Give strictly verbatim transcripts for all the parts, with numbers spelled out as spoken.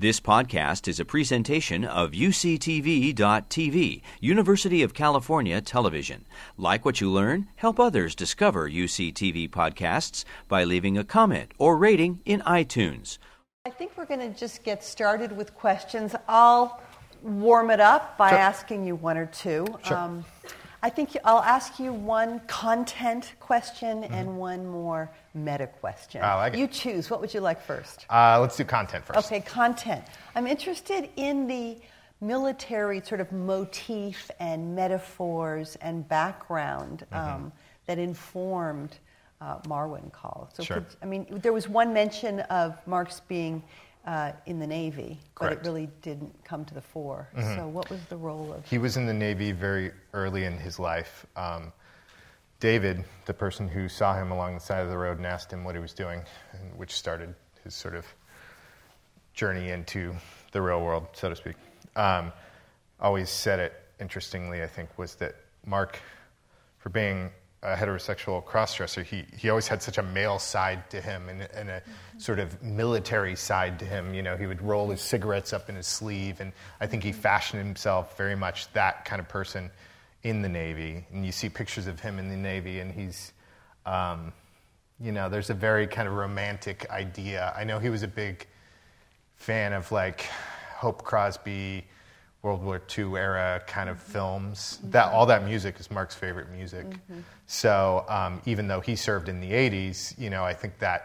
This podcast is a presentation of U C T V dot T V, University of California Television. Like what you learn? Help others discover U C T V podcasts by leaving a comment or rating in iTunes. I think we're going to just get started with questions. I'll warm it up by sure. asking you one or two. Sure. Um, I think I'll ask you one content question mm-hmm. and one more meta question. I like it. You choose. What would you like first? Uh, let's do content first. Okay, content. I'm interested in the military sort of motif and metaphors and background mm-hmm. um, that informed uh, Marwencol. So, sure. could, I mean, there was one mention of Marx being Uh, in the Navy, Correct. But it really didn't come to the fore. Mm-hmm. So what was the role of... He was in the Navy very early in his life. Um, David, the person who saw him along the side of the road and asked him what he was doing, which started his sort of journey into the real world, so to speak, um, always said it, interestingly, I think, was that Mark, for being a heterosexual crossdresser, he he always had such a male side to him and, and a mm-hmm. sort of military side to him. You know, he would roll his cigarettes up in his sleeve, and I think he fashioned himself very much that kind of person in the Navy. And you see pictures of him in the Navy, and he's, um, you know, there's a very kind of romantic idea. I know he was a big fan of like Hope Crosby, World War Two era kind of films. Mm-hmm. That all that music is Mark's favorite music. Mm-hmm. So um, even though he served in the eighties, you know, I think that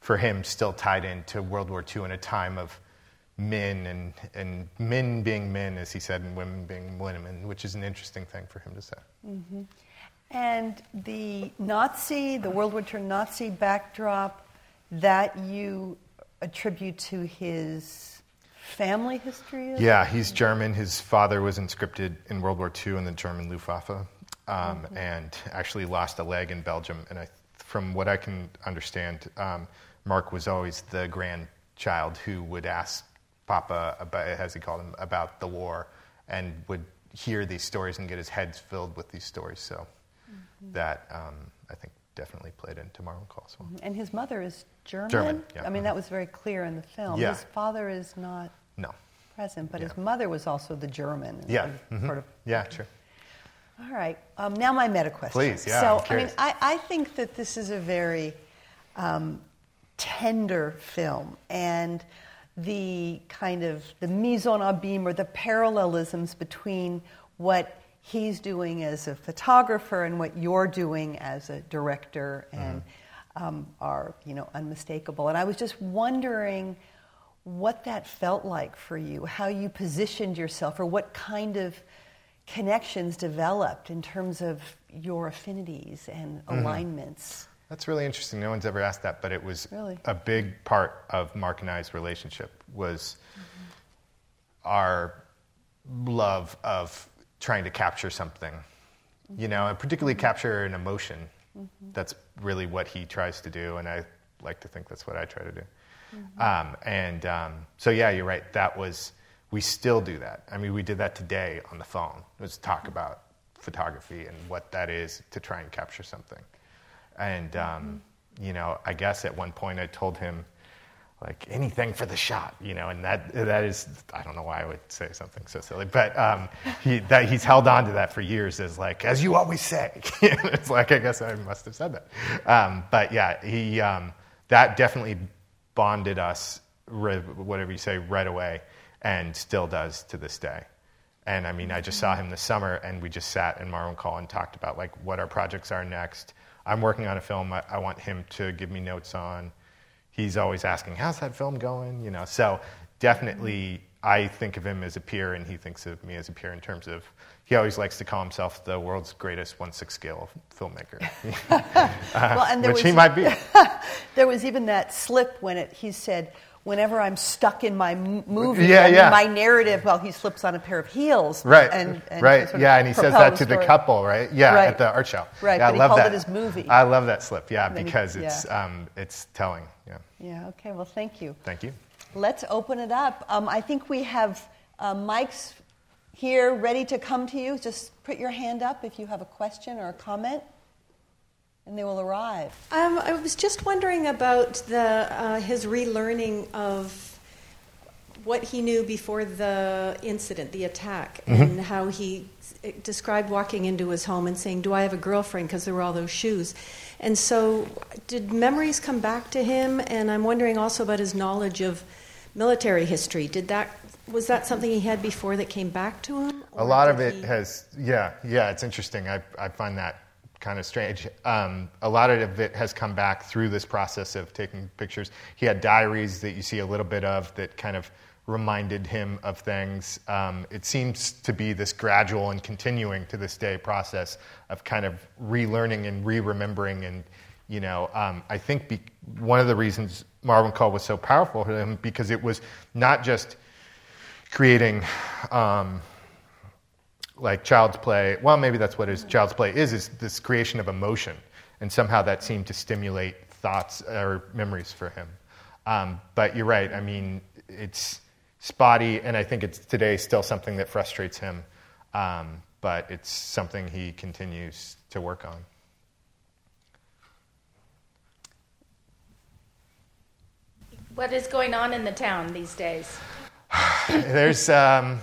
for him still tied into World War Two in a time of men and and men being men, as he said, and women being women, which is an interesting thing for him to say. Mm-hmm. And the Nazi, the World War Two Nazi backdrop, that you attribute to his family history? Yeah, he's German. His father was conscripted in World War Two in the German Luftwaffe, um, mm-hmm. and actually lost a leg in Belgium. And I, from what I can understand, um, Mark was always the grandchild who would ask Papa, about, as he called him, about the war, and would hear these stories and get his head filled with these stories. So mm-hmm. that, um, I think, definitely played into Marwencol as well. And his mother is German? German, yeah. I mean, mm-hmm. that was very clear in the film. Yeah. His father is not... No. Present, but yeah. his mother was also the German. Yeah. Mm-hmm. Sort of, yeah, sure. All right. Um, now my meta question. Please, yeah. So, I mean, I, I think that this is a very um, tender film, and the kind of the mise en abîme or the parallelisms between what he's doing as a photographer and what you're doing as a director and mm-hmm. um, are, you know, unmistakable. And I was just wondering what that felt like for you, how you positioned yourself, or what kind of connections developed in terms of your affinities and alignments. Mm-hmm. That's really interesting. No one's ever asked that, but it was really a big part of Mark and I's relationship was mm-hmm. our love of trying to capture something, mm-hmm. you know, and particularly capture an emotion. Mm-hmm. That's really what he tries to do, and I like to think that's what I try to do. Mm-hmm. Um, and um, so, yeah, you're right. That was, we still do that. I mean, we did that today on the phone. It was talk about photography and what that is to try and capture something. And, um, mm-hmm. you know, I guess at one point I told him, like, anything for the shot, you know, and that that is, I don't know why I would say something so silly, but um, he, that he's held on to that for years as like, as you always say. It's like, I guess I must have said that. Um, but, yeah, he um, that definitely bonded us, whatever you say, right away, and still does to this day. And I mean, I just saw him this summer, and we just sat in Marwencol and talked about like what our projects are next. I'm working on a film I, I want him to give me notes on. He's always asking, how's that film going? You know, so definitely I think of him as a peer, and he thinks of me as a peer in terms of, he always likes to call himself the world's greatest one sixth scale filmmaker, uh, well, and which was, he might be. There was even that slip when it, he said, whenever I'm stuck in my movie, yeah, yeah. in my narrative, well, he slips on a pair of heels. Right, and, and right, sort of yeah, and he says that to the couple, right? Yeah, right. At the art show. Right, yeah, but I he love called that. It his movie. I love that slip, yeah, because he, yeah. it's um, it's telling. Yeah. Yeah, okay, well, thank you. Thank you. Let's open it up. Um, I think we have uh, mics here ready to come to you. Just put your hand up if you have a question or a comment, and they will arrive. Um, I was just wondering about the uh, his relearning of what he knew before the incident, the attack, mm-hmm. and how he described walking into his home and saying, do I have a girlfriend, because there were all those shoes. And so did memories come back to him? And I'm wondering also about his knowledge of military history. Did that Was that something he had before that came back to him? A lot of it he... has, yeah, yeah, it's interesting. I, I find that kind of strange. Um, a lot of it has come back through this process of taking pictures. He had diaries that you see a little bit of that kind of reminded him of things. Um, it seems to be this gradual and continuing to this day process of kind of relearning and re-remembering. And, you know, um, I think be, one of the reasons Marwencol was so powerful to him, because it was not just creating um, like child's play. Well, maybe that's what his child's play is, is this creation of emotion. And somehow that seemed to stimulate thoughts or memories for him. Um, but you're right. I mean, it's spotty, and I think it's today still something that frustrates him. Um, but it's something he continues to work on. What is going on in the town these days? There's, um,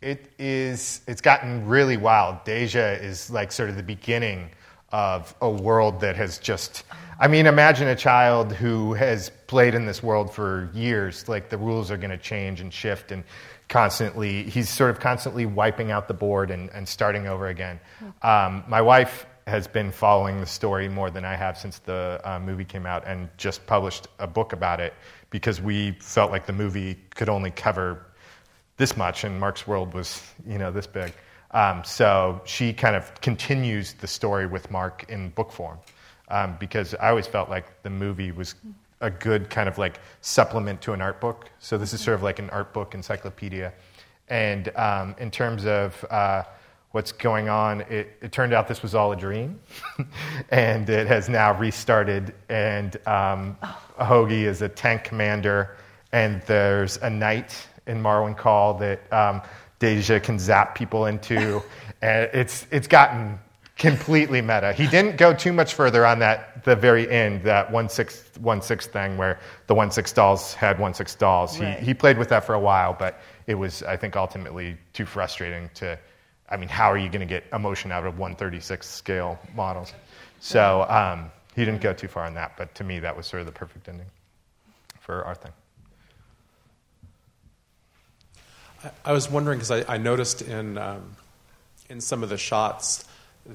it is, it's gotten really wild. Deja is like sort of the beginning of a world that has just, I mean, imagine a child who has played in this world for years. Like, the rules are going to change and shift, and constantly, he's sort of constantly wiping out the board and, and starting over again. Um, my wife has been following the story more than I have since the uh, movie came out, and just published a book about it, because we felt like the movie could only cover this much, and Mark's world was, you know, this big. Um, so she kind of continues the story with Mark in book form, um, because I always felt like the movie was a good kind of like supplement to an art book. So this is sort of like an art book encyclopedia. And um, in terms of uh, what's going on, it, it turned out this was all a dream, and it has now restarted, and um, Hoagie is a tank commander, and there's a knight in Marwencol that um, Deja can zap people into, and it's it's gotten completely meta. He didn't go too much further on that, the very end, that one-sixth one-sixth thing where the one-sixth dolls had one-sixth dolls. Right. He, he played with that for a while, but it was, I think, ultimately too frustrating to... I mean, how are you going to get emotion out of one thirty-sixth scale models? So um, he didn't go too far on that, but to me, that was sort of the perfect ending for our thing. I, I was wondering, because I, I noticed in um, in some of the shots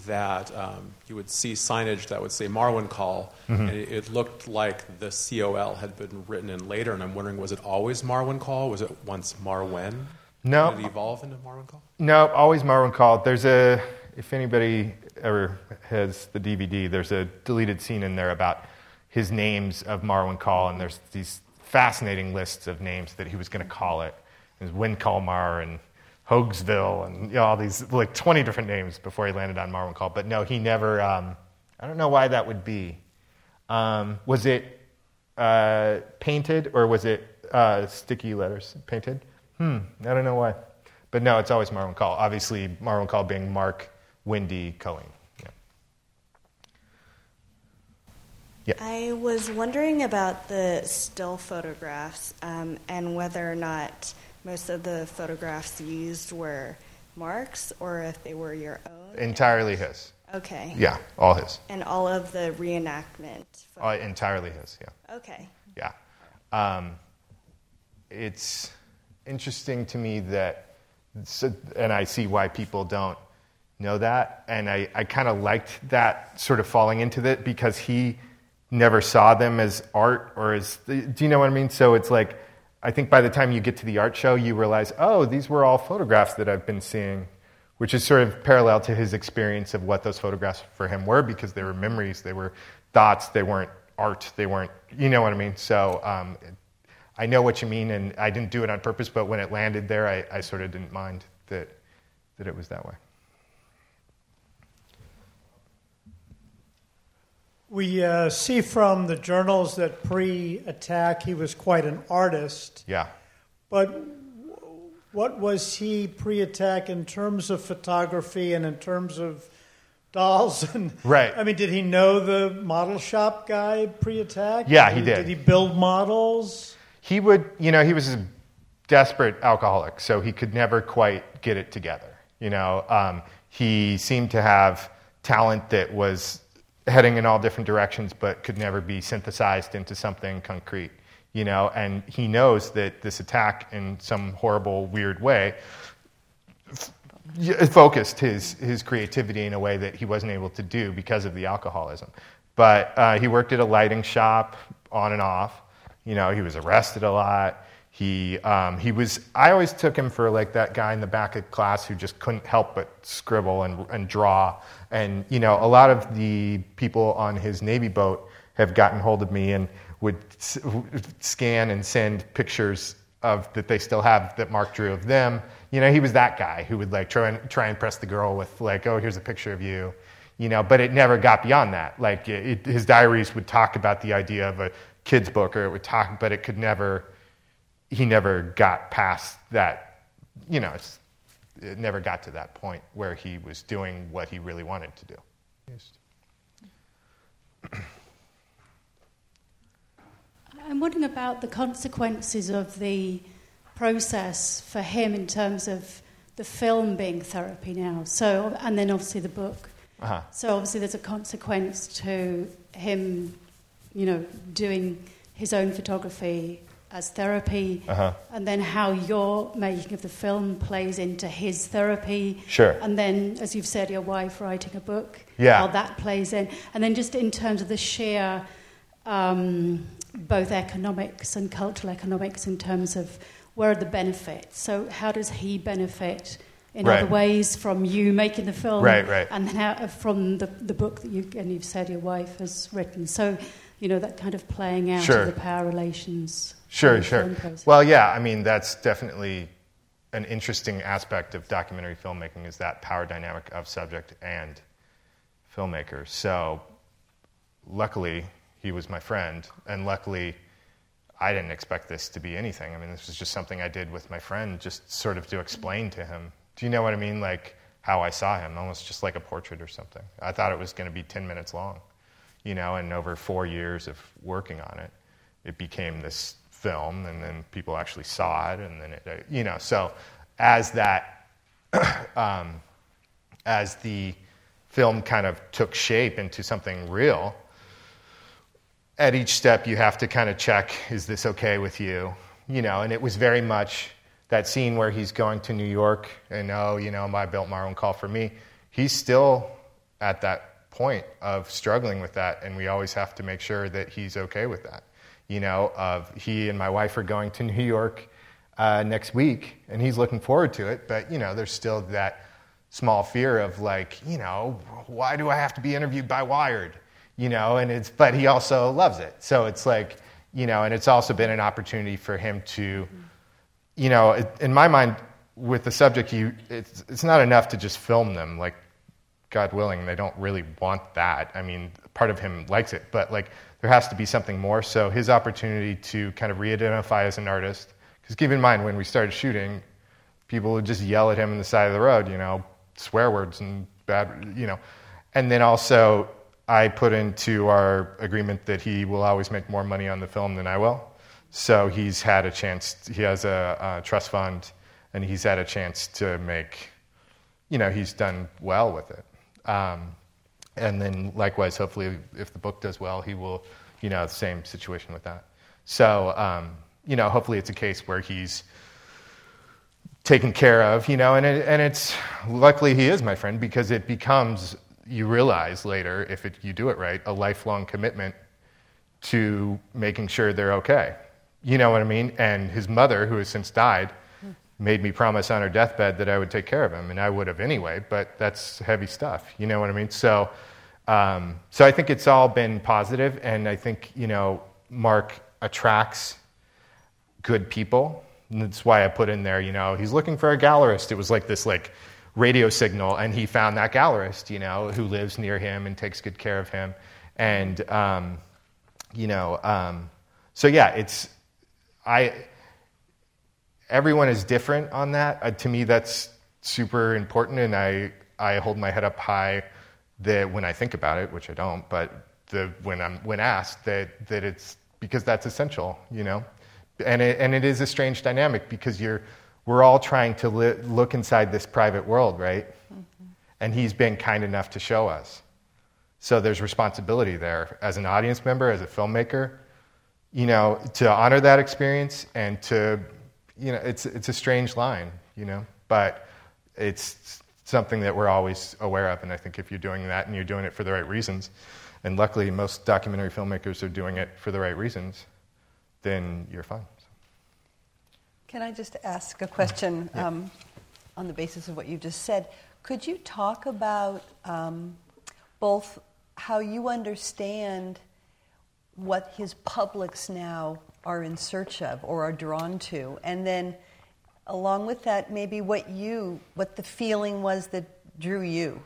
that um, you would see signage that would say Marwencol, mm-hmm. and it, it looked like the C O L had been written in later, and I'm wondering, was it always Marwencol? Was it once Marwen? No. Did it evolve into Marwencol? No, always Marwencol. There's a, if anybody ever has the D V D, there's a deleted scene in there about his names of Marwencol, and there's these fascinating lists of names that he was going to call it. There's Wincolmar and Hoagsville and, you know, all these, like, twenty different names before he landed on Marwencol. But no, he never, um, I don't know why that would be. Um, was it uh, painted, or was it uh, sticky letters painted? Hmm, I don't know why. But no, it's always Marwencol. Obviously, Marwencol being Mark, Wendy, Colleen. Yeah. Yeah. I was wondering about the still photographs um, and whether or not most of the photographs used were Mark's, or if they were your own. Entirely his. Okay. Yeah, all his. And all of the reenactment. All, entirely his, yeah. Okay. Yeah. Um, it's... interesting to me that, and I see why people don't know that, and I, I kind of liked that sort of falling into it, because he never saw them as art or as, do you know what I mean? So it's like, I think by the time you get to the art show, you realize, oh, these were all photographs that I've been seeing, which is sort of parallel to his experience of what those photographs for him were, because they were memories, they were thoughts, they weren't art, they weren't, you know what I mean? So um, I know what you mean, and I didn't do it on purpose, but when it landed there, I, I sort of didn't mind that that it was that way. We uh, see from the journals that pre-attack he was quite an artist. Yeah. But w- what was he pre-attack in terms of photography and in terms of dolls? And, right. I mean, did he know the model shop guy pre-attack? Yeah, he did. Did he build models? He would, you know, he was a desperate alcoholic, so he could never quite get it together. You know, um, he seemed to have talent that was heading in all different directions, but could never be synthesized into something concrete. You know, and he knows that this attack, in some horrible, weird way, f- focused his his creativity in a way that he wasn't able to do because of the alcoholism. But uh, he worked at a lighting shop, on and off. You know, he was arrested a lot. He um, he was. I always took him for like that guy in the back of class who just couldn't help but scribble and and draw. And you know, a lot of the people on his Navy boat have gotten hold of me and would s- scan and send pictures of that they still have that Mark drew of them. You know, he was that guy who would like try and try and press the girl with like, oh, here's a picture of you. You know, but it never got beyond that. Like it, his diaries would talk about the idea of a kid's book, or it would talk, but it could never. He never got past that, you know, it's, it never got to that point where he was doing what he really wanted to do. Yes. I'm wondering about the consequences of the process for him in terms of the film being therapy now. So, and then obviously the book. Uh-huh. So obviously there's a consequence to him, you know, doing his own photography as therapy, uh-huh. and then how your making of the film plays into his therapy. Sure. And then, as you've said, your wife writing a book, yeah. how that plays in. And then just in terms of the sheer, um, both economics and cultural economics in terms of where are the benefits. So how does he benefit in right. other ways from you making the film? Right, right. And then how, from the, the book that you, and you've said your wife has written. So, you know, that kind of playing out sure. of the power relations. Sure, sure. Well, yeah, I mean, that's definitely an interesting aspect of documentary filmmaking is that power dynamic of subject and filmmaker. So luckily, he was my friend, and luckily, I didn't expect this to be anything. I mean, this was just something I did with my friend just sort of to explain to him. Do you know what I mean? Like how I saw him, almost just like a portrait or something. I thought it was going to be ten minutes long, you know, and over four years of working on it, it became this film, and then people actually saw it, and then it, you know, so as that, um, as the film kind of took shape into something real, at each step you have to kind of check, is this okay with you? You know, and it was very much that scene where he's going to New York, and oh, you know, my built Marwencol for me. He's still at that point of struggling with that, and we always have to make sure that he's okay with that. You know, of he and my wife are going to New York uh, next week, and he's looking forward to it. But, you know, there's still that small fear of like, you know, why do I have to be interviewed by Wired? You know, and it's, but he also loves it. So it's like, you know, and it's also been an opportunity for him to, you know, it, in my mind, with the subject, you, it's, it's not enough to just film them. Like, God willing, they don't really want that. I mean, part of him likes it, but like, there has to be something more. So his opportunity to kind of re-identify as an artist, because keep in mind, when we started shooting, people would just yell at him on the side of the road, you know, swear words and bad, you know. And then also I put into our agreement that he will always make more money on the film than I will. So he's had a chance, he has a, a trust fund, and he's had a chance to make, you know, he's done well with it. Um, And then likewise, hopefully, if the book does well, he will, you know, same situation with that. So, um, you know, hopefully it's a case where he's taken care of, you know, and it, and it's, luckily he is my friend, because it becomes, you realize later, if it, you do it right, a lifelong commitment to making sure they're okay. You know what I mean? And his mother, who has since died, made me promise on her deathbed that I would take care of him, and I would have anyway, but that's heavy stuff, you know what I mean? So um, so I think it's all been positive, and I think, you know, Mark attracts good people, and that's why I put in there, you know, he's looking for a gallerist. It was like this, like, radio signal, and he found that gallerist, you know, who lives near him and takes good care of him, and, um, you know, um, so yeah, it's, I... Everyone is different on that. Uh, to me, that's super important, and I, I hold my head up high that when I think about it, which I don't, but the, when I'm when asked that that it's because that's essential, you know, And it, and it is a strange dynamic because you're we're all trying to li- look inside this private world, right? Mm-hmm. And he's been kind enough to show us. So there's responsibility there as an audience member, as a filmmaker, you know, to honor that experience and to, you know, it's it's a strange line, you know, but it's something that we're always aware of. And I think if you're doing that and you're doing it for the right reasons, and luckily most documentary filmmakers are doing it for the right reasons, then you're fine. Can I just ask a question yeah. um, on the basis of what you just said? Could you talk about um, both how you understand what his publics now are in search of or are drawn to, and then along with that, maybe what you, what the feeling was that drew you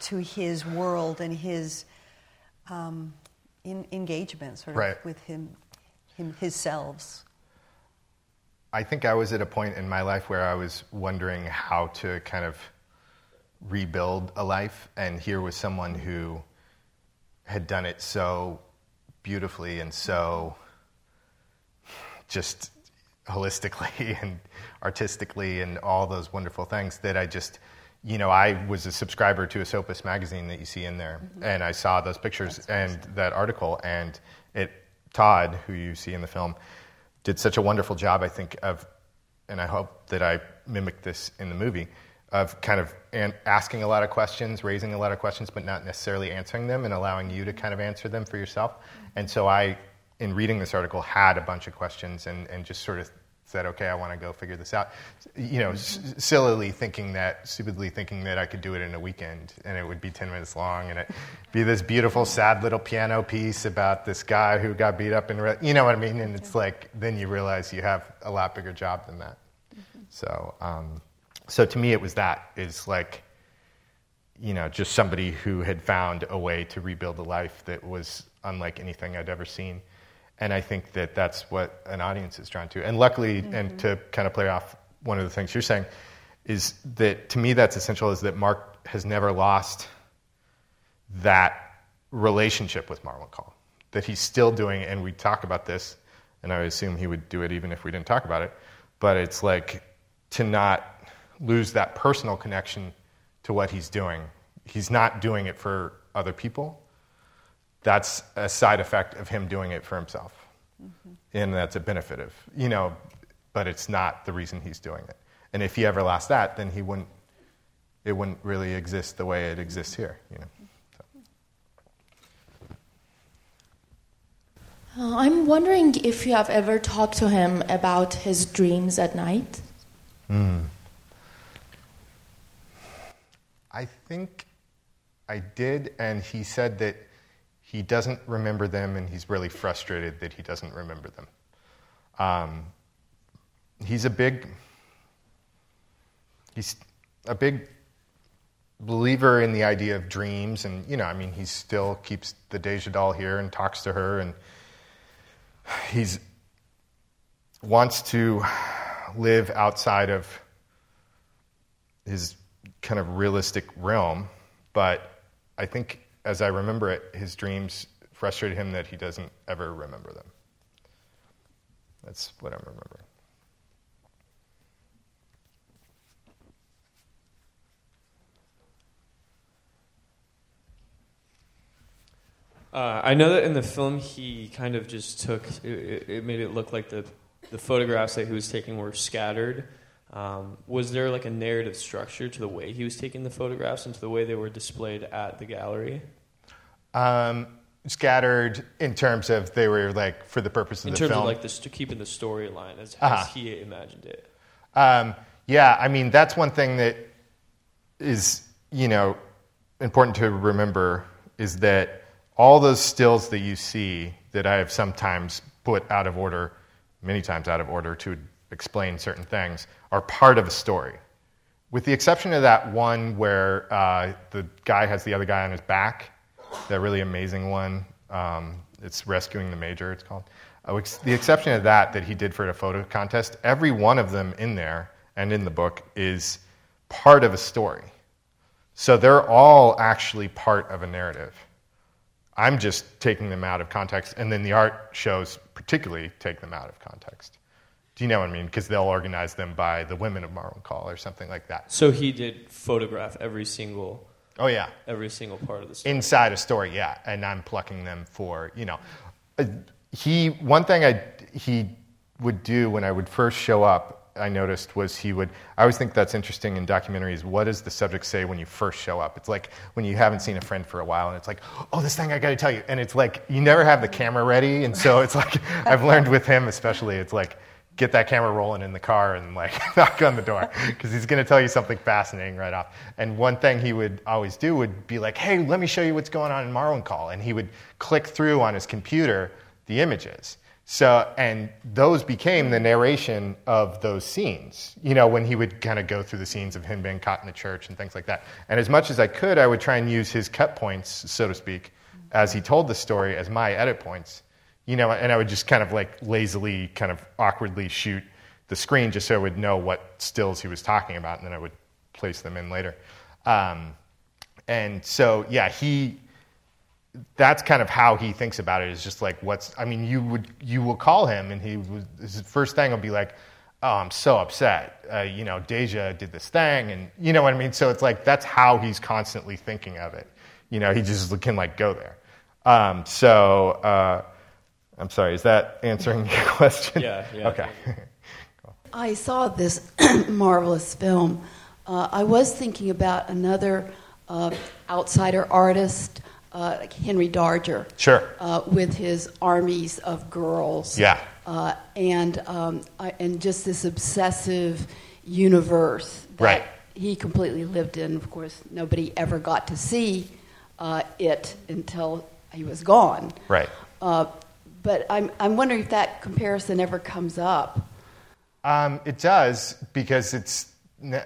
to his world and his um, in, engagement sort of right. with him, him, his selves? I think I was at a point in my life where I was wondering how to kind of rebuild a life, and here was someone who had done it so beautifully and so just holistically and artistically and all those wonderful things that I just, you know, I was a subscriber to Esopus magazine that you see in there, mm-hmm. and I saw those pictures That's and awesome. That article, and it Todd, who you see in the film, did such a wonderful job, I think, of, and I hope that I mimic this in the movie, of kind of an- asking a lot of questions, raising a lot of questions, but not necessarily answering them and allowing you to kind of answer them for yourself. Mm-hmm. And so I, in reading this article, had a bunch of questions and, and just sort of said, okay, I want to go figure this out. You know, mm-hmm. s- sillily thinking that, stupidly thinking that I could do it in a weekend and it would be ten minutes long and it'd be this beautiful, sad little piano piece about this guy who got beat up and, re- you know what I mean? And it's yeah. like, then you realize you have a lot bigger job than that. Mm-hmm. So, um, so to me it was that, is like, you know, just somebody who had found a way to rebuild a life that was unlike anything I'd ever seen. And I think that that's what an audience is drawn to. And luckily, mm-hmm. and to kind of play off one of the things you're saying, is that to me that's essential, is that Mark has never lost that relationship with Marwencol, that he's still doing, and we talk about this, and I assume he would do it even if we didn't talk about it, but it's like to not lose that personal connection to what he's doing. He's not doing it for other people. That's a side effect of him doing it for himself. Mm-hmm. And that's a benefit of, you know, but it's not the reason he's doing it. And if he ever lost that, then he wouldn't, it wouldn't really exist the way it exists here, you know. So. Uh, I'm wondering if you have ever talked to him about his dreams at night? Mm. I think I did, and he said that he doesn't remember them, and he's really frustrated that he doesn't remember them. Um, he's a big, he's a big believer in the idea of dreams, and you know, I mean, he still keeps the Deja doll here and talks to her, and he's wants to live outside of his kind of realistic realm, but I think, as I remember it, his dreams frustrate him that he doesn't ever remember them. That's what I'm remembering. Uh, I know that in the film he kind of just took, it, it made it look like the, the photographs that he was taking were scattered. Um, was there like a narrative structure to the way he was taking the photographs and to the way they were displayed at the gallery? Um, scattered in terms of they were like for the purpose of in the film? In terms of like the st- keeping the storyline as, uh-huh. as he imagined it. Um, yeah, I mean, that's one thing that is, you know, important to remember is that all those stills that you see that I have sometimes put out of order, many times out of order to explain certain things, are part of a story. With the exception of that one where uh, the guy has the other guy on his back, that really amazing one, um, it's Rescuing the Major, it's called. Uh, the exception of that that he did for the photo contest, every one of them in there and in the book is part of a story. So they're all actually part of a narrative. I'm just taking them out of context, and then the art shows particularly take them out of context. Do you know what I mean? Because they'll organize them by the women of Marwencol or something like that. So he did photograph every single... Oh, yeah. Every single part of the story. Inside a story, yeah. And I'm plucking them for, you know... He One thing I, he would do when I would first show up, I noticed, was he would... I always think that's interesting in documentaries. What does the subject say when you first show up? It's like when you haven't seen a friend for a while, and it's like, oh, this thing I got to tell you. And it's like, you never have the camera ready. And so it's like, I've learned with him especially, it's like, get that camera rolling in the car and like knock on the door, because he's going to tell you something fascinating right off. And one thing he would always do would be like, hey, let me show you what's going on in Marwencol. And he would click through on his computer the images. So, and those became the narration of those scenes, you know, when he would kind of go through the scenes of him being caught in the church and things like that. And as much as I could, I would try and use his cut points, so to speak, as he told the story as my edit points, you know, and I would just kind of like lazily, kind of awkwardly shoot the screen just so I would know what stills he was talking about, and then I would place them in later. Um, and so, yeah, he... That's kind of how he thinks about it, is just like, what's, I mean, you would, you will call him and he would, his first thing will be like, oh, I'm so upset. Uh, you know, Deja did this thing, and you know what I mean? So it's like, that's how he's constantly thinking of it. You know, he just can like go there. Um, so, uh, I'm sorry, is that answering your question? Yeah. yeah. Okay. Cool. I saw this marvelous film. Uh, I was thinking about another uh, outsider artist, Uh, like Henry Darger, sure, uh, with his armies of girls, yeah, uh, and um, I, and just this obsessive universe that right. he completely lived in. Of course, nobody ever got to see uh, it until he was gone, right? Uh, but I'm I'm wondering if that comparison ever comes up. Um, it does, because it's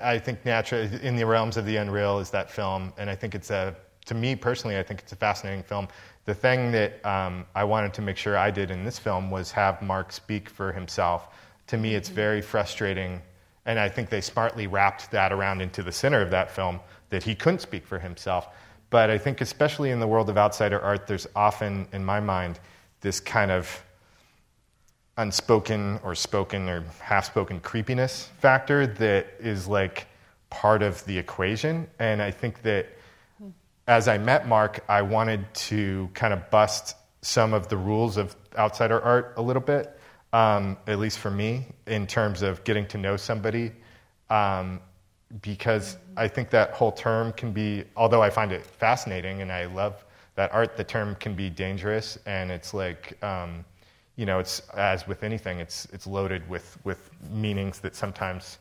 I think natural. In the Realms of the Unreal is that film, and I think it's a. To me personally, I think it's a fascinating film. The thing that um, I wanted to make sure I did in this film was have Mark speak for himself. To me, it's very frustrating, and I think they smartly wrapped that around into the center of that film, that he couldn't speak for himself. But I think especially in the world of outsider art, there's often, in my mind, this kind of unspoken or spoken or half-spoken creepiness factor that is like part of the equation. And I think that as I met Mark, I wanted to kind of bust some of the rules of outsider art a little bit, um, at least for me, in terms of getting to know somebody, um, because I think that whole term can be, although I find it fascinating and I love that art, the term can be dangerous, and it's like, um, you know, it's as with anything, it's it's loaded with, with meanings that sometimes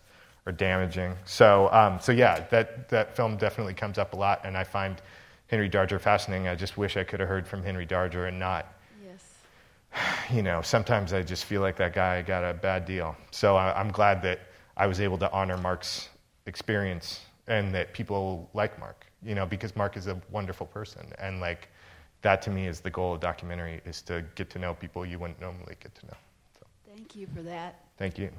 are damaging. So, um, so yeah, that, that film definitely comes up a lot, and I find Henry Darger fascinating. I just wish I could have heard from Henry Darger and not. Yes. You know, sometimes I just feel like that guy got a bad deal. So I, I'm glad that I was able to honor Mark's experience, and that people like Mark. You know, because Mark is a wonderful person, and like that to me is the goal of documentary: is to get to know people you wouldn't normally get to know. So. Thank you for that. Thank you.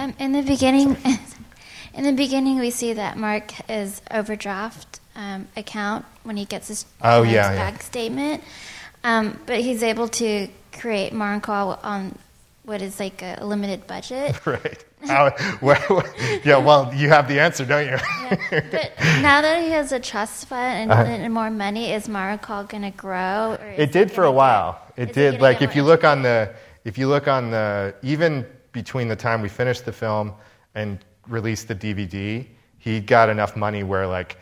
Um, in the beginning, in the beginning, we see that Mark is overdraft um, account when he gets his oh, yeah, bank yeah. statement, um, but he's able to create Marwencol on what is like a limited budget. Right. How, well, yeah. Well, you have the answer, don't you? Yeah. But now that he has a trust fund and, uh-huh. and more money, is Marwencol going to grow? Or it did it for a while. Get, it did. It like if you look on the, if you look on the even. Between the time we finished the film and released the D V D, he got enough money where, like,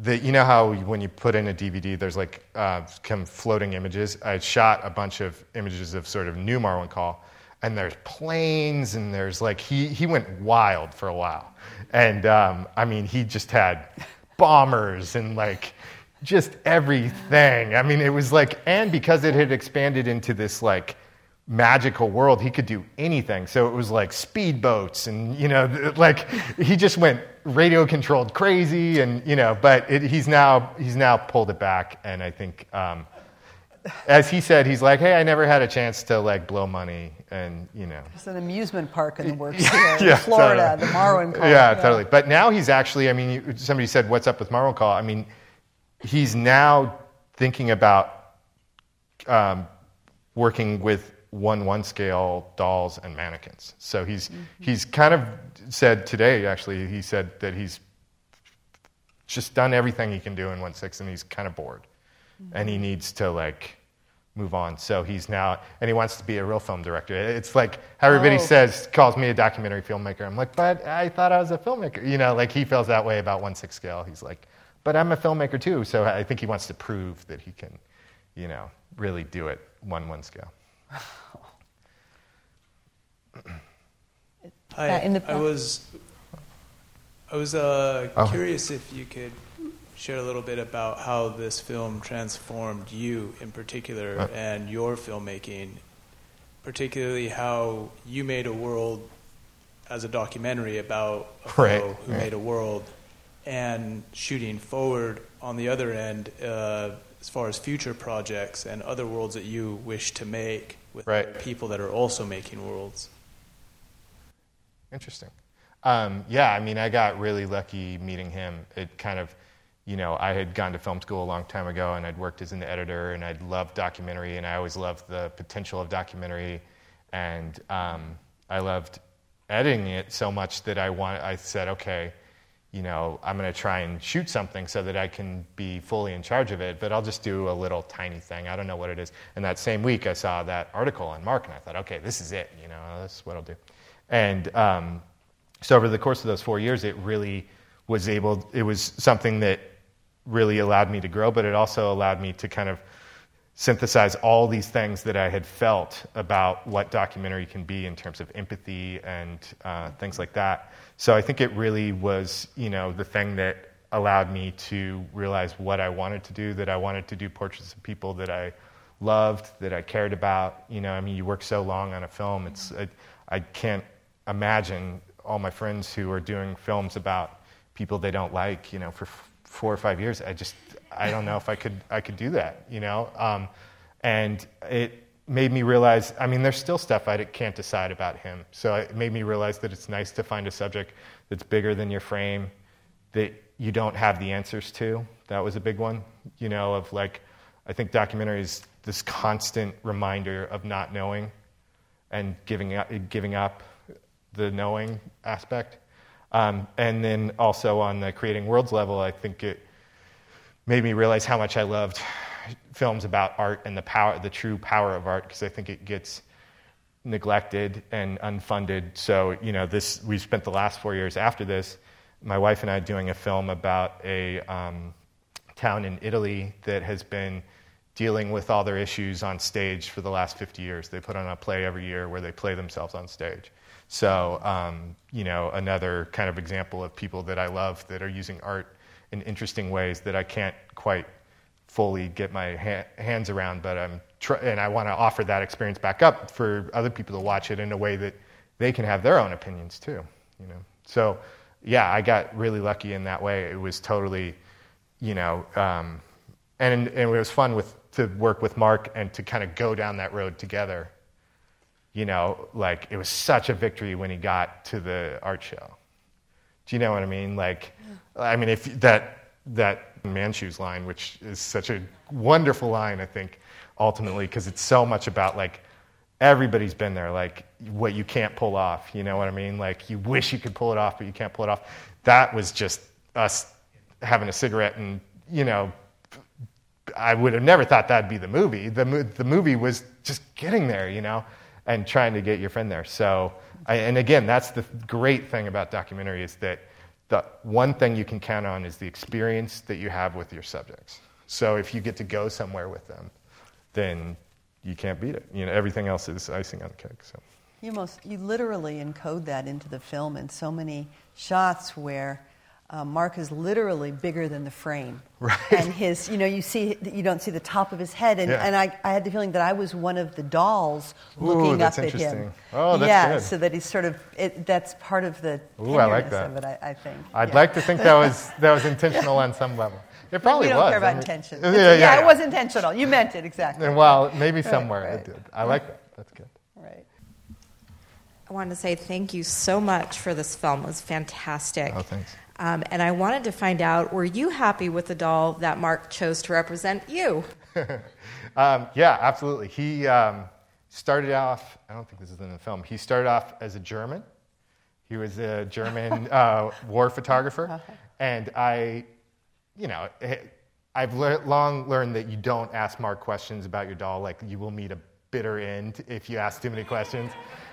the you know how when you put in a D V D, there's like uh, come floating images. I shot a bunch of images of sort of new Marwencol, and there's planes, and there's like he he went wild for a while, and um, I mean he just had bombers and like just everything. I mean it was like, and because it had expanded into this like. Magical world, he could do anything. So it was like speedboats, and you know, like he just went radio controlled crazy, and you know. But it, he's now he's now pulled it back, and I think, um, as he said, he's like, "Hey, I never had a chance to like blow money," and you know. There's an amusement park in the works here, yeah, in Florida, totally. The Marwencol. Yeah, yeah, totally. But now he's actually, I mean, somebody said, "What's up with Marwencol?" I mean, he's now thinking about. Um, working with one one scale dolls and mannequins. So he's mm-hmm. he's kind of said today, actually, he said that he's just done everything he can do in one six, and he's kind of bored. Mm-hmm. And he needs to, like, move on. So he's now, and he wants to be a real film director. It's like, how everybody oh. says, calls me a documentary filmmaker. I'm like, but I thought I was a filmmaker. You know, like, he feels that way about one six scale. He's like, but I'm a filmmaker too. So I think he wants to prove that he can, you know, really do it one one scale. Hi, in the I was, I was uh, oh. curious if you could share a little bit about how this film transformed you in particular uh. and your filmmaking, particularly how you made a world as a documentary about a right. fellow who right. made a world, and shooting forward on the other end uh, as far as future projects and other worlds that you wish to make with right. people that are also making worlds. Interesting. Um, yeah, I mean, I got really lucky meeting him. It kind of, you know, I had gone to film school a long time ago, and I'd worked as an editor, and I'd loved documentary, and I always loved the potential of documentary, and um, I loved editing it so much that I want. I said, okay, you know, I'm going to try and shoot something so that I can be fully in charge of it, but I'll just do a little tiny thing. I don't know what it is. And that same week, I saw that article on Mark, and I thought, okay, this is it. You know, this is what I'll do. And um, so over the course of those four years, it really was able, it was something that really allowed me to grow, but it also allowed me to kind of synthesize all these things that I had felt about what documentary can be in terms of empathy and uh, things like that. So I think it really was, you know, the thing that allowed me to realize what I wanted to do, that I wanted to do portraits of people that I loved, that I cared about. You know, I mean, you work so long on a film. It's I, I can't imagine all my friends who are doing films about people they don't like, you know, for f- four or five years. I just, I don't know if I could I could do that, you know. Um, and it made me realize, I mean, there's still stuff I can't decide about him. So it made me realize that it's nice to find a subject that's bigger than your frame, that you don't have the answers to. That was a big one, you know, of like, I think documentary is this constant reminder of not knowing and giving up, giving up the knowing aspect. Um, and then also on the creating worlds level, I think it made me realize how much I loved films about art and the power, the true power of art, because I think it gets neglected and unfunded. So, you know, this we spent the last four years after this, my wife and I doing a film about a um, town in Italy that has been dealing with all their issues on stage for the last fifty years. They put on a play every year where they play themselves on stage. So, um, you know, another kind of example of people that I love that are using art in interesting ways that I can't quite fully get my ha- hands around, but I'm tr- and I want to offer that experience back up for other people to watch it in a way that they can have their own opinions too, you know. So, yeah, I got really lucky in that way. It was totally, you know, um, and and it was fun with to work with Mark and to kind of go down that road together. You know, like it was such a victory when he got to the art show. Do you know what I mean? Like, I mean, if that that. Man Shoes line, which is such a wonderful line, I think, ultimately, because it's so much about, like, everybody's been there, like, what you can't pull off, you know what I mean? Like, you wish you could pull it off, but you can't pull it off. That was just us having a cigarette, and, you know, I would have never thought that'd be the movie. The, the movie was just getting there, you know, and trying to get your friend there. So, I, and again, that's the great thing about documentary is that the one thing you can count on is the experience that you have with your subjects. So if you get to go somewhere with them, then you can't beat it. You know, everything else is icing on the cake. So you most you literally encode that into the film in so many shots where uh, Mark is literally bigger than the frame, right? And his, you know, you see you don't see the top of his head, and, yeah. and I, I had the feeling that I was one of the dolls looking Ooh, that's up at him. Oh, that's yeah, good. So that he's sort of it, that's part of the Ooh, I like that. Of it. I, I think I'd yeah. like to think that was that was intentional on some level. It probably we don't was. Care about I mean, intention. Yeah, yeah, yeah, yeah, it was intentional. You meant it exactly. And well, maybe somewhere right, right. it did. I like that. That's good. Right. I wanted to say thank you so much for this film. It was fantastic. Oh, thanks. Um, and I wanted to find out, were you happy with the doll that Mark chose to represent you? um, yeah, absolutely. He um, started off, I don't think this is in the film, he started off as a German. He was a German uh, war photographer. Okay. And I, you know, I've le- long learned that you don't ask Mark questions about your doll. Like, you will meet a bitter end if you ask too many questions.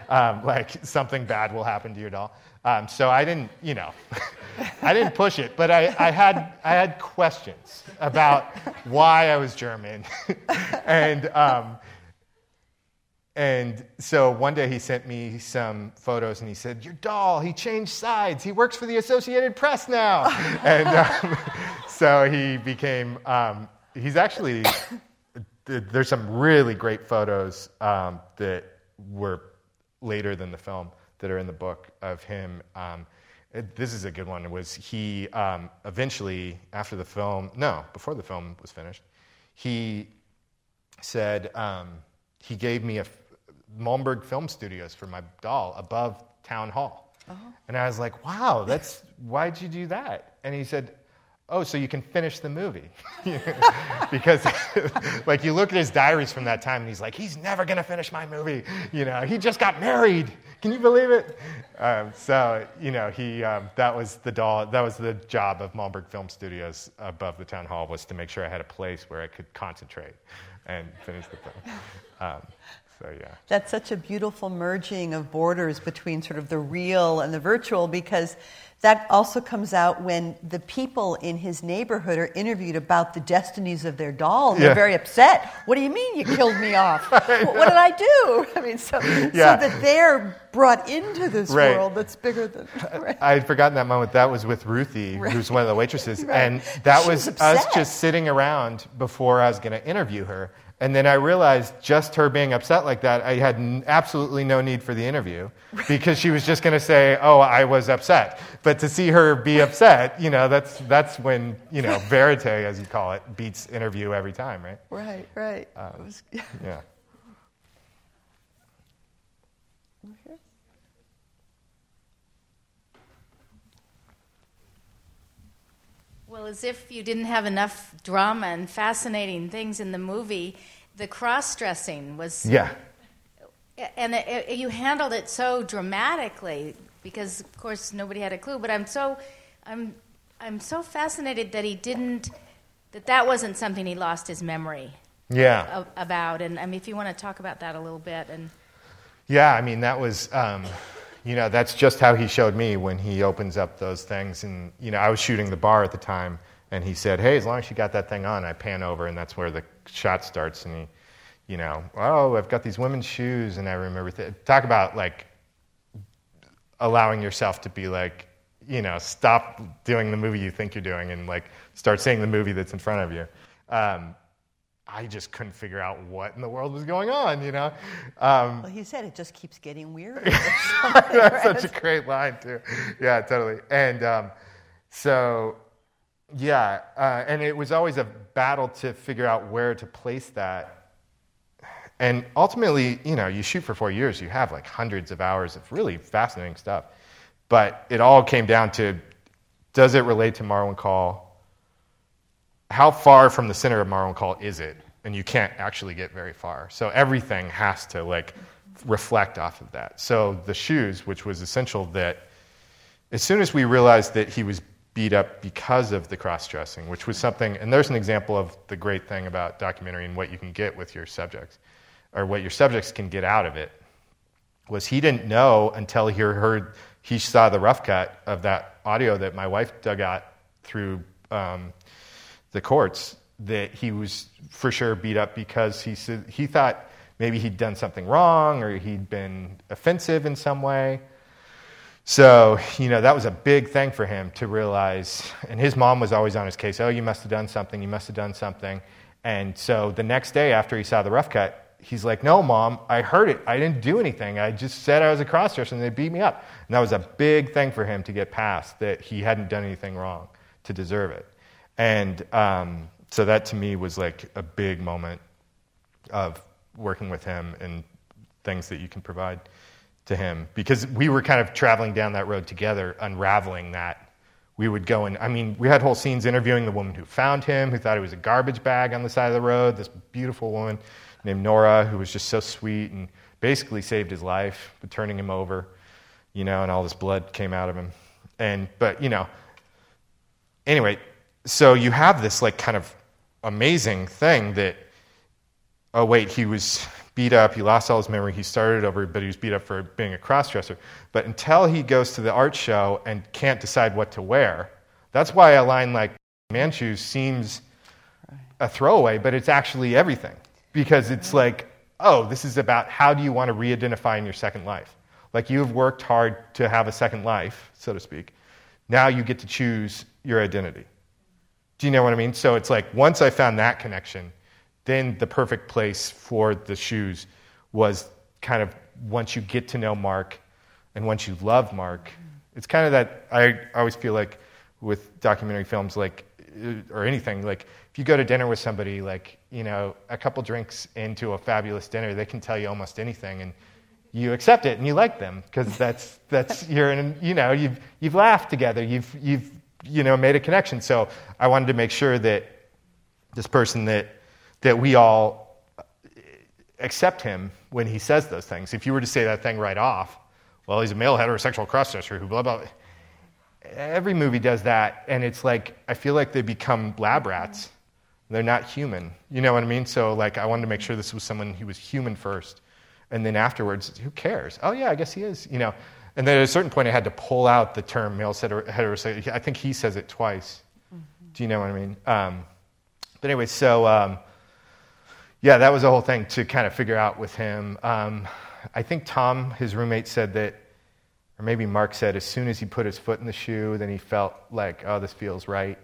Um, like, something bad will happen to your doll. Um, so I didn't, you know, I didn't push it, but I, I had I had questions about why I was German. and um, and so one day he sent me some photos, and he said, your doll, he changed sides. He works for the Associated Press now. and um, so he became, um, he's actually, there's some really great photos um, that were later than the film that are in the book of him. Um, it, this is a good one. Was he um, eventually, after the film, no, before the film was finished, he said, um, he gave me a Malmberg Film Studios for my doll above Town Hall. Uh-huh. And I was like, wow, that's, why'd you do that? And he said, oh, so you can finish the movie. Because like, you look at his diaries from that time, and he's like, he's never going to finish my movie. You know, he just got married. Can you believe it? Um, so, you know, he um, that was the doll. That was the job of Malmberg Film Studios above the Town Hall, was to make sure I had a place where I could concentrate and finish the film. Um, so, yeah. That's such a beautiful merging of borders between sort of the real and the virtual, because that also comes out when the people in his neighborhood are interviewed about the destinies of their doll. They're yeah. very upset. What do you mean you killed me off? What did I do? I mean, so, yeah. so that they're brought into this right. world that's bigger than... Right. I had forgotten that moment. That was with Ruthie, right. who's one of the waitresses. Right. And that she was, was us just sitting around before I was going to interview her. And then I realized just her being upset like that, I had n- absolutely no need for the interview, because she was just going to say, oh, I was upset. But to see her be upset, you know, that's that's when, you know, verite, as you call it, beats interview every time, right? Right, right. Um, it was, yeah. yeah. Well, as if you didn't have enough drama and fascinating things in the movie, the cross-dressing was... Yeah. And it, it, you handled it so dramatically, because, of course, nobody had a clue. But I'm so, I'm, I'm so fascinated that he didn't, that that wasn't something he lost his memory. Yeah. A, about. And I mean, if you want to talk about that a little bit, and. Yeah, I mean, that was. Um... You know, that's just how he showed me when he opens up those things. And, you know, I was shooting the bar at the time, and he said, hey, as long as you got that thing on, I pan over, and that's where the shot starts. And he, you know, oh, I've got these women's shoes, and I remember, th- talk about, like, allowing yourself to be, like, you know, stop doing the movie you think you're doing and, like, start seeing the movie that's in front of you. Um, I just couldn't figure out what in the world was going on, you know? Um, well, he said it just keeps getting weird. That's right? Such a great line, too. Yeah, totally. And um, so, yeah, uh, and it was always a battle to figure out where to place that. And ultimately, you know, you shoot for four years, you have like hundreds of hours of really fascinating stuff. But it all came down to, does it relate to Marwencol? How far from the center of Marwencol is it? And you can't actually get very far. So everything has to like reflect off of that. So the shoes, which was essential, that as soon as we realized that he was beat up because of the cross-dressing, which was something, and there's an example of the great thing about documentary and what you can get with your subjects, or what your subjects can get out of it, was he didn't know until he heard, he saw the rough cut of that audio that my wife dug out through... Um, the courts, that he was for sure beat up because he said he thought maybe he'd done something wrong or he'd been offensive in some way. So, you know, that was a big thing for him to realize. And his mom was always on his case. Oh, you must have done something. You must have done something. And so the next day after he saw the rough cut, he's like, no, Mom, I heard it. I didn't do anything. I just said I was a cross-dresser and they beat me up. And that was a big thing for him to get past, that he hadn't done anything wrong to deserve it. And um, so that, to me, was like a big moment of working with him and things that you can provide to him. Because we were kind of traveling down that road together, unraveling that we would go and, I mean, we had whole scenes interviewing the woman who found him, who thought he was a garbage bag on the side of the road, this beautiful woman named Nora, who was just so sweet and basically saved his life by turning him over, you know, and all this blood came out of him. And, but, you know, anyway, so you have this, like, kind of amazing thing that, oh, wait, he was beat up, he lost all his memory, he started over, but he was beat up for being a cross-dresser. But until he goes to the art show and can't decide what to wear, that's why a line like Manchu seems a throwaway, but it's actually everything. Because it's like, oh, this is about how do you want to re-identify in your second life? Like, you've worked hard to have a second life, so to speak. Now you get to choose your identity. Do you know what I mean? So it's like, once I found that connection, then the perfect place for the shoes was kind of once you get to know Mark and once you love Mark. It's kind of that, I always feel like with documentary films, like, or anything, like, if you go to dinner with somebody, like, you know, a couple drinks into a fabulous dinner, they can tell you almost anything, and you accept it and you like them because that's that's you're in, you know, you've you've laughed together, you've you've you know made a connection. So I wanted to make sure that this person that that we all accept him when he says those things. If you were to say that thing right off, well, he's a male heterosexual crossdresser who blah, blah, blah. Every movie does that, and it's like, I feel like they become lab rats. They're not human. You know what I mean? So, like, I wanted to make sure this was someone who was human first, and then afterwards, who cares? Oh, yeah, I guess he is, you know. And then at a certain point, I had to pull out the term male heterosexual. I think he says it twice. Mm-hmm. Do you know what I mean? Um, but anyway, so... Um, Yeah, that was the whole thing to kind of figure out with him. Um, I think Tom, his roommate, said that, or maybe Mark said, as soon as he put his foot in the shoe, then he felt like, oh, this feels right.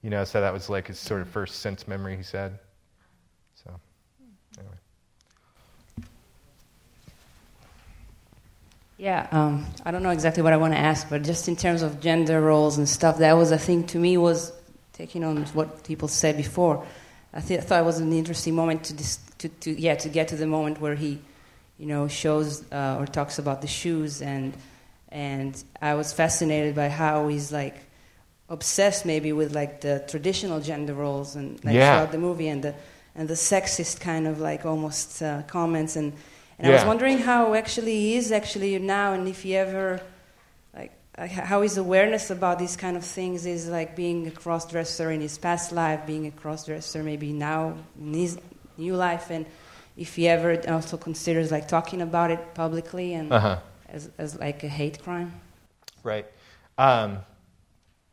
You know, so that was like his sort of first sense memory, he said. So, anyway. Yeah, um, I don't know exactly what I want to ask, but just in terms of gender roles and stuff, that was a thing to me, was taking on what people said before. I, th- I thought it was an interesting moment to, dis- to, to, yeah, to get to the moment where he, you know, shows uh, or talks about the shoes, and and I was fascinated by how he's like obsessed maybe with like the traditional gender roles and like yeah. throughout the movie, and the and the sexist kind of like almost uh, comments, and, and yeah. I was wondering how actually he is actually now, and if he ever like how his awareness about these kind of things is like being a cross-dresser in his past life, being a cross-dresser maybe now in his new life, and if he ever also considers like talking about it publicly and uh-huh. as as like a hate crime. Right. Um,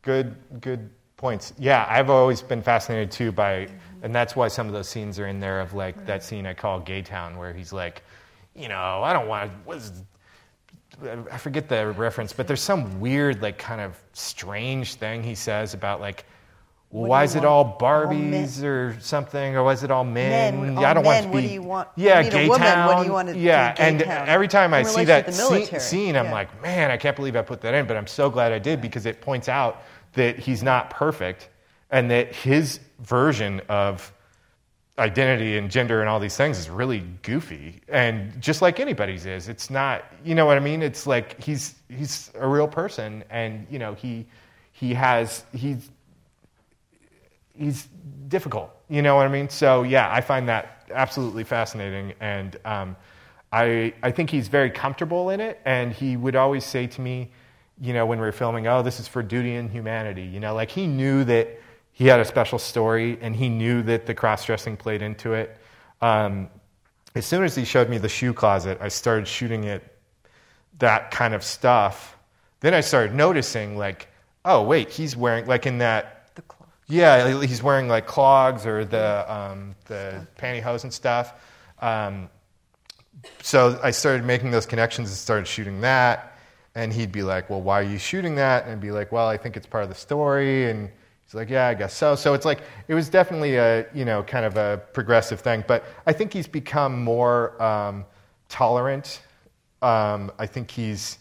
good good points. Yeah, I've always been fascinated too by, mm-hmm. and that's why some of those scenes are in there of like right. that scene I call Gay Town, where he's like, you know, I don't want to... What is, I forget the reference, but there's some weird, like, kind of strange thing he says about, like, well, why is it all Barbies all or something, or why is it all men? men all I don't men, want to be. What do you want? Yeah, you gay woman, town. What do you want to yeah, do and town? Every time I see that scene, scene, I'm yeah. like, man, I can't believe I put that in, but I'm so glad I did, because it points out that he's not perfect, and that his version of identity and gender and all these things is really goofy, and just like anybody's is. It's not, you know what I mean? It's like he's he's a real person, and you know he he has he's he's difficult. You know what I mean? So yeah, I find that absolutely fascinating, and um, I I think he's very comfortable in it, and he would always say to me, you know, when we were filming, oh, this is for duty and humanity. You know, like he knew that. He had a special story, and he knew that the cross-dressing played into it. Um, as soon as he showed me the shoe closet, I started shooting it, that kind of stuff. Then I started noticing, like, oh, wait, he's wearing, like in that... The clogs. Yeah, he's wearing, like, clogs or the um, the stuff. Pantyhose and stuff. Um, so I started making those connections and started shooting that. And he'd be like, well, why are you shooting that? And I'd be like, well, I think it's part of the story, and... He's like, yeah, I guess so. So it's like, it was definitely a, you know, kind of a progressive thing. But I think he's become more um, tolerant. Um, I think he's,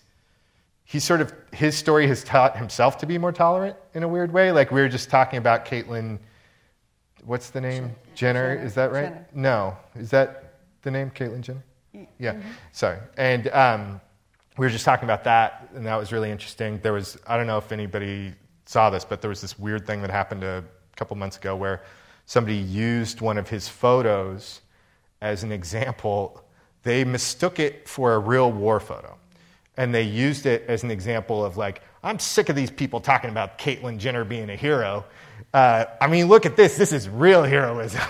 he's sort of, his story has taught himself to be more tolerant in a weird way. Like we were just talking about Caitlyn, what's the name? Jenner, Jenner. Is that right? Jenner. No. Is that the name, Caitlyn Jenner? Yeah. yeah. Mm-hmm. Sorry. And um, we were just talking about that, and that was really interesting. There was, I don't know if anybody... saw this, but there was this weird thing that happened a couple months ago where somebody used one of his photos as an example. They mistook it for a real war photo. And they used it as an example of, like, I'm sick of these people talking about Caitlyn Jenner being a hero. Uh, I mean, look at this. This is real heroism.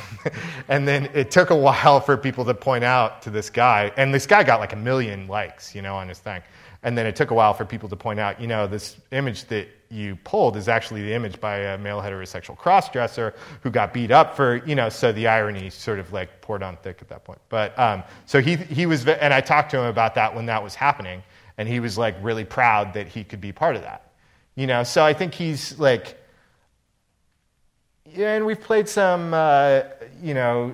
And then it took a while for people to point out to this guy. And this guy got like a million likes, you know, on his thing. And then it took a while for people to point out, you know, this image that you pulled is actually the image by a male heterosexual crossdresser who got beat up for, you know, so the irony sort of like poured on thick at that point. But um, so he he was, and I talked to him about that when that was happening. And he was like really proud that he could be part of that, you know? So I think he's like, yeah, and we've played some, uh, you know,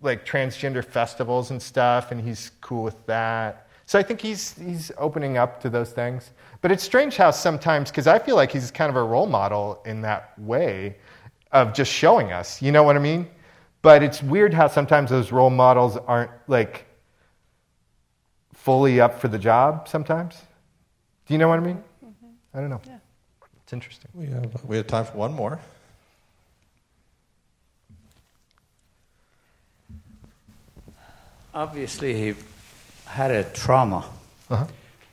like transgender festivals and stuff, and he's cool with that. So I think he's he's opening up to those things. But it's strange how sometimes, because I feel like he's kind of a role model in that way of just showing us, you know what I mean? But it's weird how sometimes those role models aren't like fully up for the job sometimes. Do you know what I mean? Mm-hmm. I don't know. Yeah. It's interesting. We have, we have time for one more. Obviously, he had a trauma. Uh-huh.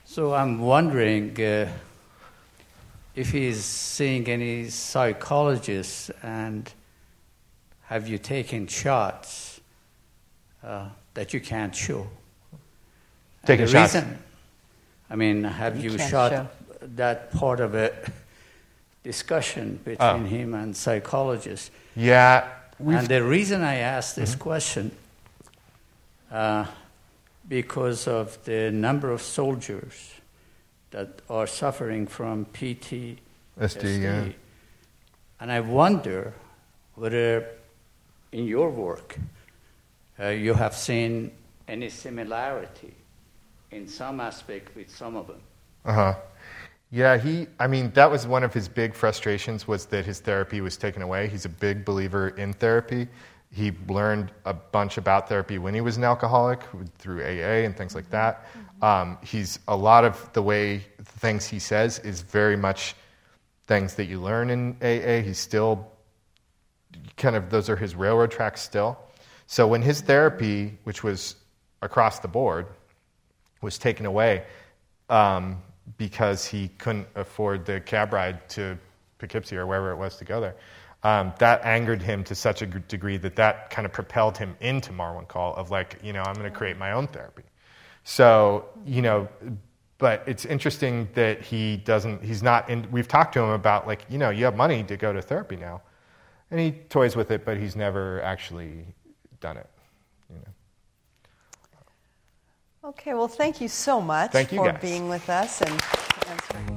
So I'm wondering uh, if he's seeing any psychologists, and have you taken shots uh, that you can't show? Taking shots. Reason, I mean, have you, you shot show. that part of a discussion between oh. him and psychologists? Yeah. We've... And the reason I asked this mm-hmm. question, uh, because of the number of soldiers that are suffering from P T S D. S D, yeah. And I wonder whether in your work uh, you have seen any similarity in some aspect with some of them. Uh-huh. Yeah, he, I mean, that was one of his big frustrations, was that his therapy was taken away. He's a big believer in therapy. He learned a bunch about therapy when he was an alcoholic through A A and things like that. Mm-hmm. Um, he's, a lot of the way things he says is very much things that you learn in A A. He's still kind of, those are his railroad tracks still. So when his therapy, which was across the board, was taken away um, because he couldn't afford the cab ride to Poughkeepsie or wherever it was to go there. Um, that angered him to such a degree that that kind of propelled him into Marwencol of like, you know, I'm going to create my own therapy. So, you know, but it's interesting that he doesn't, he's not, in, we've talked to him about like, you know, you have money to go to therapy now. And he toys with it, but he's never actually done it, you know. Okay, well, thank you so much thank you for guys. being with us. And answering.